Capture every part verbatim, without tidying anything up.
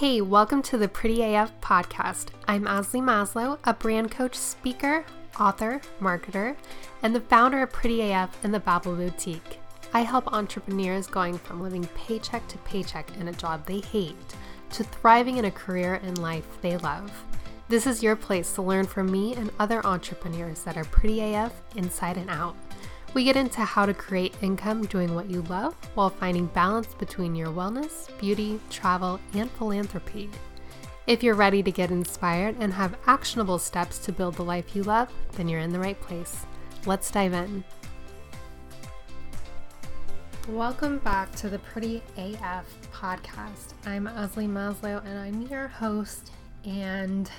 Hey, welcome to the PrettyAF Podcast. I'm Azalee Maslow, a brand coach, speaker, author, marketer, and the founder of PrettyAF and the Babble Boutique. I help entrepreneurs going from living paycheck to paycheck in a job they hate to thriving in a career and life they love. This is your place to learn from me and other entrepreneurs that are PrettyAF inside and out. We get into how to create income doing what you love while finding balance between your wellness, beauty, travel, and philanthropy. If you're ready to get inspired and have actionable steps to build the life you love, then you're in the right place. Let's dive in. Welcome back to the PrettyAF Podcast. I'm Azalee Maslow and I'm your host, and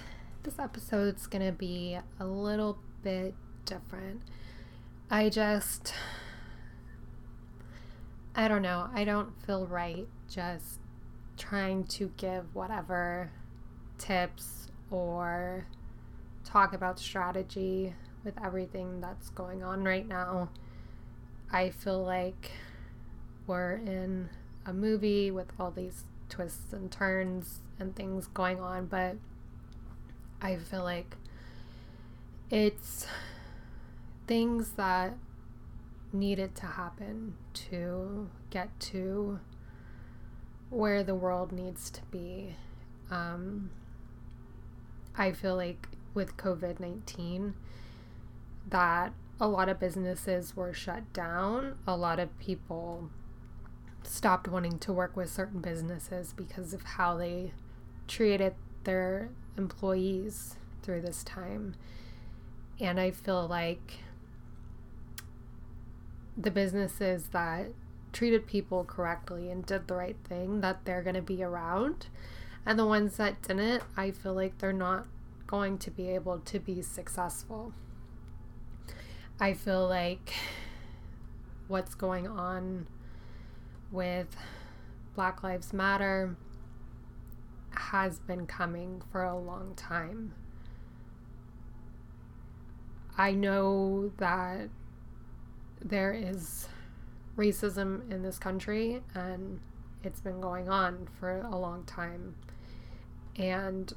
this episode's going to be a little bit different. I just, I don't know, I don't feel right just trying to give whatever tips or talk about strategy with everything that's going on right now. I feel like we're in a movie with all these twists and turns and things going on, but I feel like it's things that needed to happen to get to where the world needs to be. Um, I feel like with covid nineteen, that a lot of businesses were shut down. A lot of people stopped wanting to work with certain businesses because of how they treated their employees through this time. And I feel like the businesses that treated people correctly and did the right thing, that they're going to be around, and the ones that didn't, I feel like they're not going to be able to be successful. I feel like what's going on with Black Lives Matter has been coming for a long time. I know that there is racism in this country, and it's been going on for a long time, and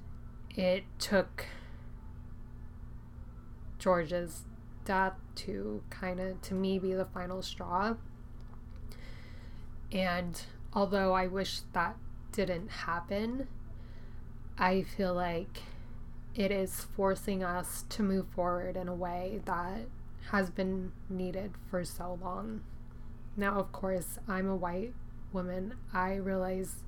it took George's death to kind of, to me, be the final straw. And although I wish that didn't happen, I feel like it is forcing us to move forward in a way that has been needed for so long. Now, of course, I'm a white woman. I realize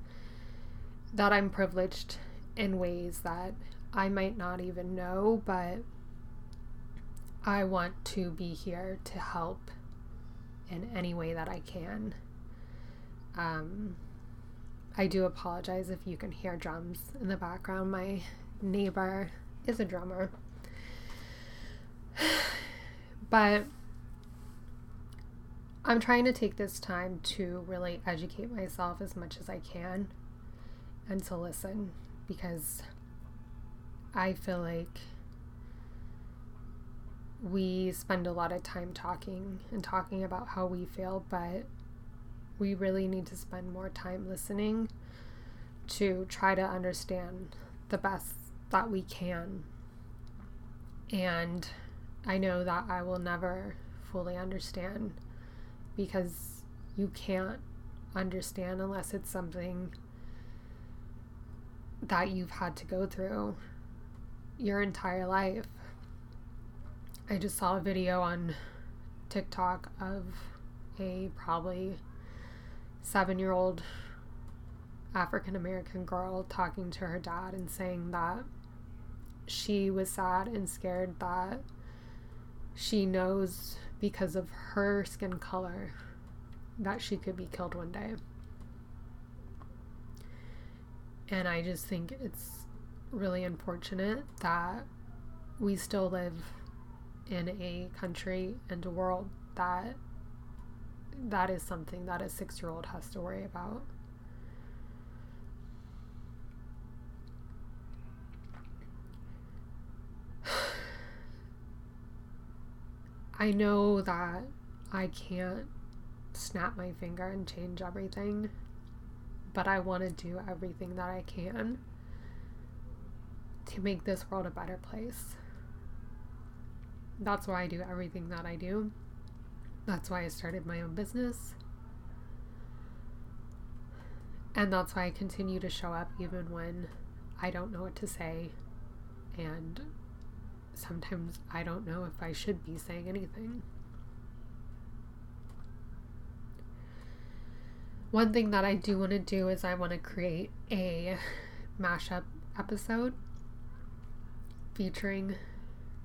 that I'm privileged in ways that I might not even know, but I want to be here to help in any way that I can. Um, I do apologize if you can hear drums in the background. My neighbor is a drummer. But I'm trying to take this time to really educate myself as much as I can and to listen, because I feel like we spend a lot of time talking and talking about how we feel, but we really need to spend more time listening to try to understand the best that we can. And I know that I will never fully understand, because you can't understand unless it's something that you've had to go through your entire life. I just saw a video on TikTok of a probably seven-year-old African-American girl talking to her dad and saying that she was sad and scared that she knows because of her skin color that she could be killed one day. And I just think it's really unfortunate that we still live in a country and a world that that is something that a six-year-old has to worry about. I know that I can't snap my finger and change everything, but I want to do everything that I can to make this world a better place. That's why I do everything that I do. That's why I started my own business. And that's why I continue to show up even when I don't know what to say. And sometimes I don't know if I should be saying anything. One thing that I do want to do is I want to create a mashup episode featuring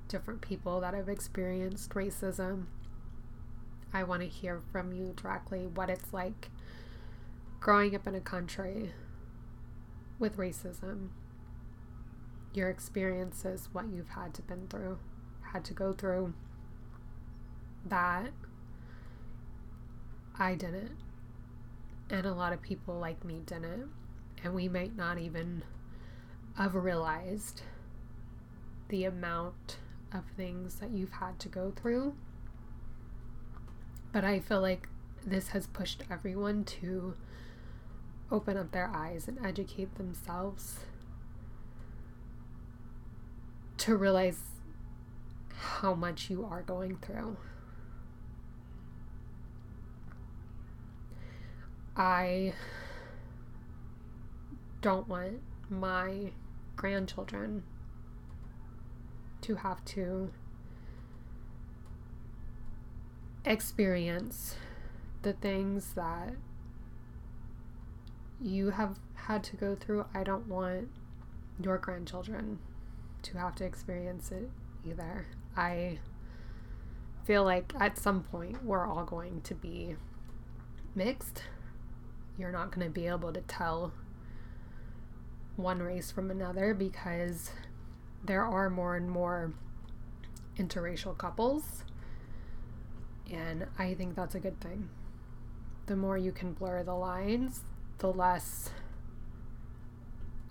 different people that have experienced racism. I want to hear from you directly what it's like growing up in a country with racism, your experiences, what you've had to been through, had to go through that I didn't. And a lot of people like me didn't. And we might not even have realized the amount of things that you've had to go through. But I feel like this has pushed everyone to open up their eyes and educate themselves to realize how much you are going through. I don't want my grandchildren to have to experience the things that you have had to go through. I don't want your grandchildren to have to experience it either. I feel like at some point we're all going to be mixed. You're not going to be able to tell one race from another because there are more and more interracial couples, and I think that's a good thing. The more you can blur the lines, the less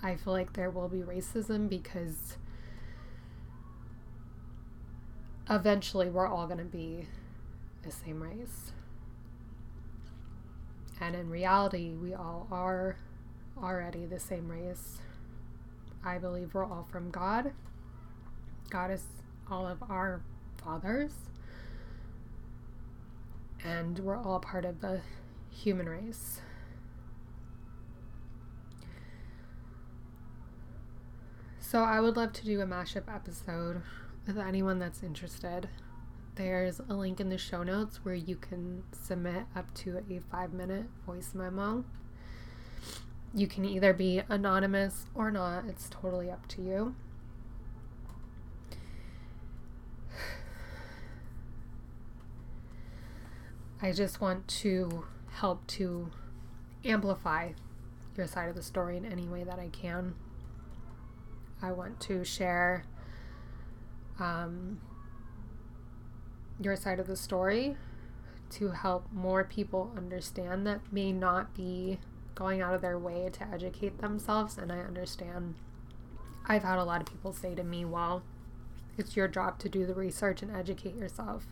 I feel like there will be racism, because eventually we're all going to be the same race. And in reality, we all are already the same race. I believe we're all from God. God is all of our fathers. And we're all part of the human race. So I would love to do a mashup episode with anyone that's interested. There's a link in the show notes where you can submit up to a five-minute voice memo. You can either be anonymous or not. It's totally up to you. I just want to help to amplify your side of the story in any way that I can. I want to share... Um, your side of the story to help more people understand that may not be going out of their way to educate themselves. And I understand. I've had a lot of people say to me, well, it's your job to do the research and educate yourself,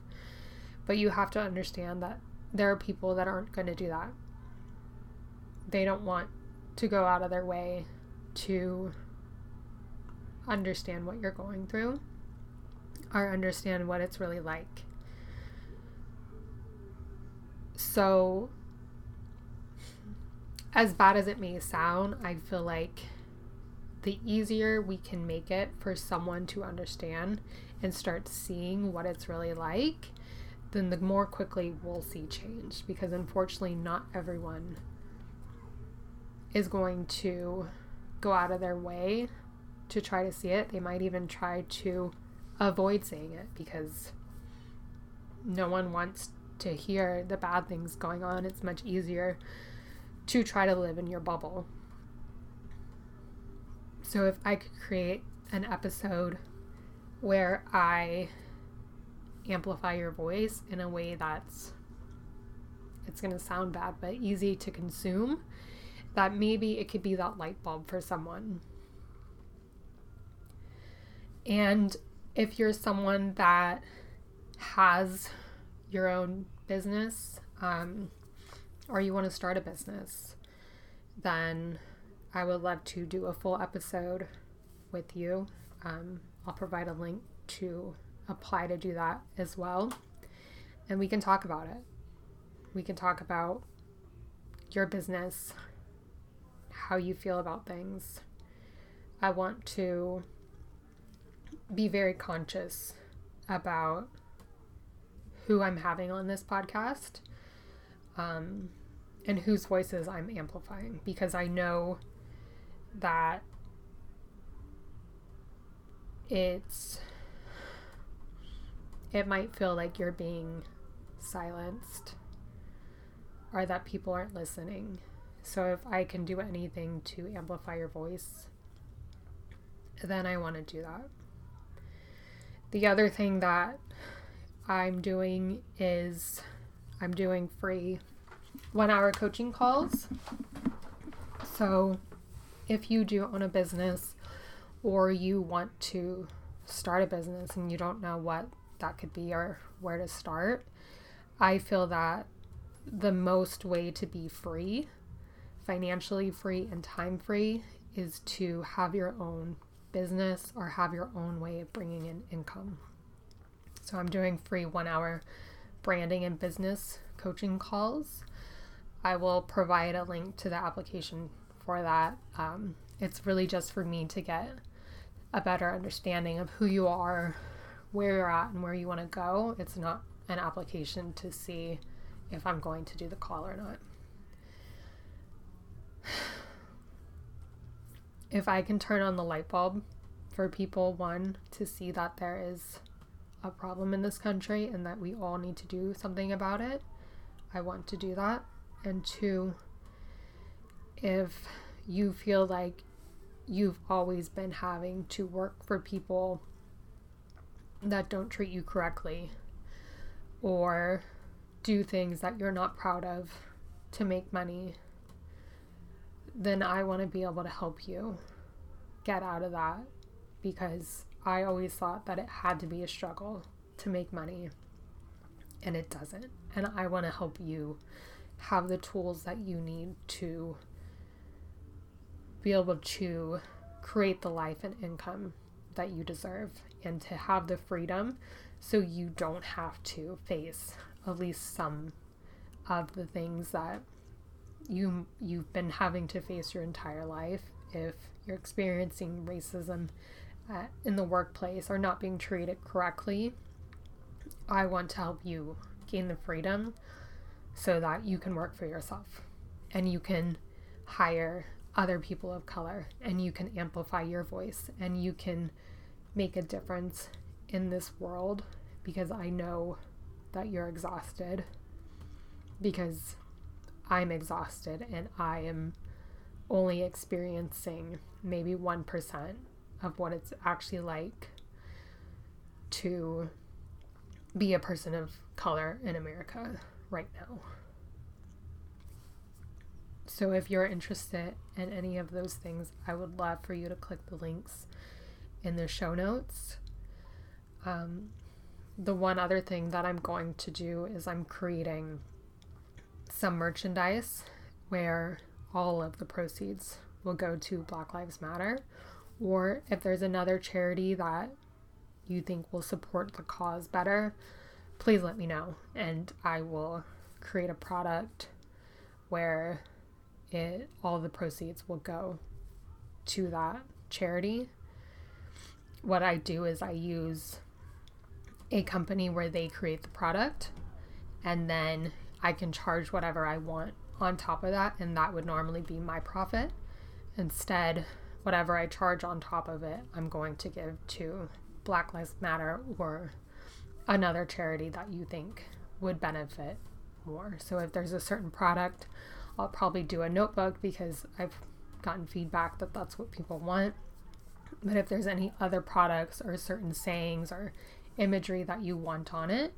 but you have to understand that there are people that aren't going to do that. They don't want to go out of their way to understand what you're going through or understand what it's really like. So, as bad as it may sound, I feel like the easier we can make it for someone to understand and start seeing what it's really like, then the more quickly we'll see change, because unfortunately not everyone is going to go out of their way to try to see it. They might even try to avoid saying it because no one wants to hear the bad things going on. It's much easier to try to live in your bubble. So if I could create an episode where I amplify your voice in a way that's, it's going to sound bad, but easy to consume, that maybe it could be that light bulb for someone. And if you're someone that has your own business, um, or you want to start a business, then I would love to do a full episode with you. Um, I'll provide a link to apply to do that as well. And we can talk about it. We can talk about your business, how you feel about things. I want to be very conscious about who I'm having on this podcast, um, and whose voices I'm amplifying, because I know that it's, it might feel like you're being silenced or that people aren't listening. So if I can do anything to amplify your voice, then I want to do that. The other thing that I'm doing is I'm doing free one hour coaching calls. So if you do own a business or you want to start a business and you don't know what that could be or where to start, I feel that the most way to be free, financially free and time free, is to have your own business or have your own way of bringing in income. So I'm doing free one hour branding and business coaching calls. I will provide a link to the application for that. Um, it's really just for me to get a better understanding of who you are, where you're at, and where you want to go. It's not an application to see if I'm going to do the call or not. If I can turn on the light bulb for people, one, to see that there is a problem in this country and that we all need to do something about it, I want to do that. And two, if you feel like you've always been having to work for people that don't treat you correctly or do things that you're not proud of to make money, then I want to be able to help you get out of that, because I always thought that it had to be a struggle to make money, and it doesn't. And I want to help you have the tools that you need to be able to create the life and income that you deserve, and to have the freedom so you don't have to face at least some of the things that you you've been having to face your entire life. If you're experiencing racism uh, in the workplace or not being treated correctly, I want to help you gain the freedom so that you can work for yourself and you can hire other people of color and you can amplify your voice and you can make a difference in this world, because I know that you're exhausted, because I'm exhausted and I am only experiencing maybe one percent of what it's actually like to be a person of color in America right now. So if you're interested in any of those things, I would love for you to click the links in the show notes. Um, the one other thing that I'm going to do is I'm creating some merchandise where all of the proceeds will go to Black Lives Matter, or if there's another charity that you think will support the cause better, please let me know and I will create a product where it all the proceeds will go to that charity. What I do is I use a company where they create the product, and then I can charge whatever I want on top of that, and that would normally be my profit. Instead, whatever I charge on top of it, I'm going to give to Black Lives Matter or another charity that you think would benefit more. So if there's a certain product, I'll probably do a notebook because I've gotten feedback that that's what people want. But if there's any other products or certain sayings or imagery that you want on it,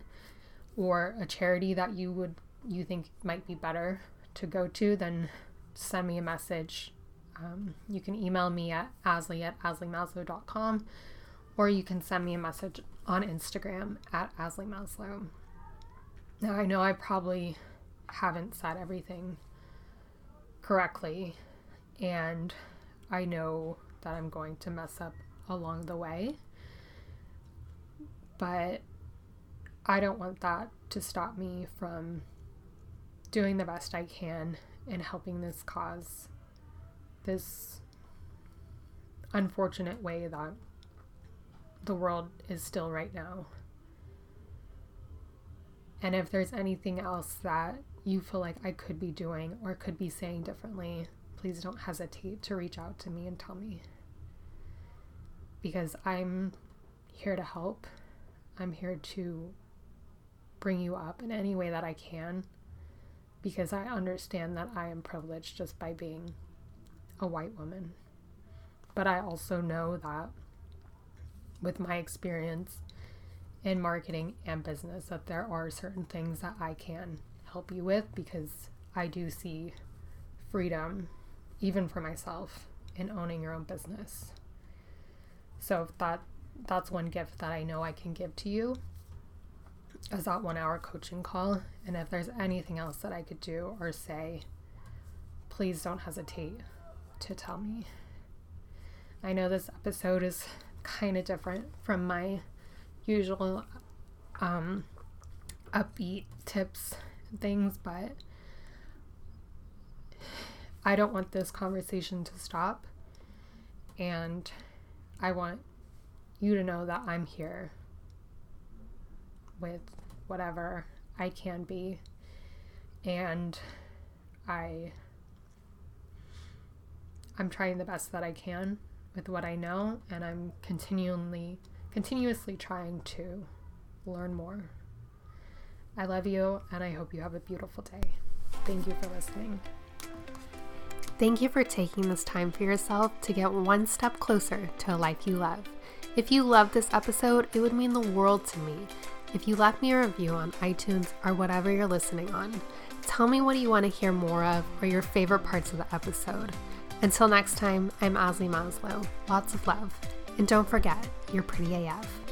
or a charity that you would you think might be better to go to, then send me a message. Um, you can email me at azalee at azaleemaslow dot com, or you can send me a message on Instagram at azaleemaslow. Now I know I probably haven't said everything correctly, and I know that I'm going to mess up along the way, but I don't want that to stop me from doing the best I can and helping this cause, this unfortunate way that the world is still right now. And if there's anything else that you feel like I could be doing or could be saying differently, please don't hesitate to reach out to me and tell me, because I'm here to help. I'm here to bring you up in any way that I can, because I understand that I am privileged just by being a white woman. But I also know that with my experience in marketing and business, that there are certain things that I can help you with, because I do see freedom, even for myself, in owning your own business. So if that that's one gift that I know I can give to you, is that one hour coaching call. And if there's anything else that I could do or say, please don't hesitate to tell me. I know this episode is kind of different from my usual um, upbeat tips and things, but I don't want this conversation to stop, and I want you to know that I'm here with whatever I can be, and I I'm trying the best that I can with what I know, and I'm continually continuously trying to learn more. I love you, and I hope you have a beautiful day. Thank you for listening. Thank you for taking this time for yourself to get one step closer to a life you love. If you loved this episode, it would mean the world to me if you left me a review on iTunes or whatever you're listening on. Tell me what you want to hear more of, or your favorite parts of the episode. Until next time, I'm Azalee Maslow. Lots of love. And don't forget, you're pretty A F.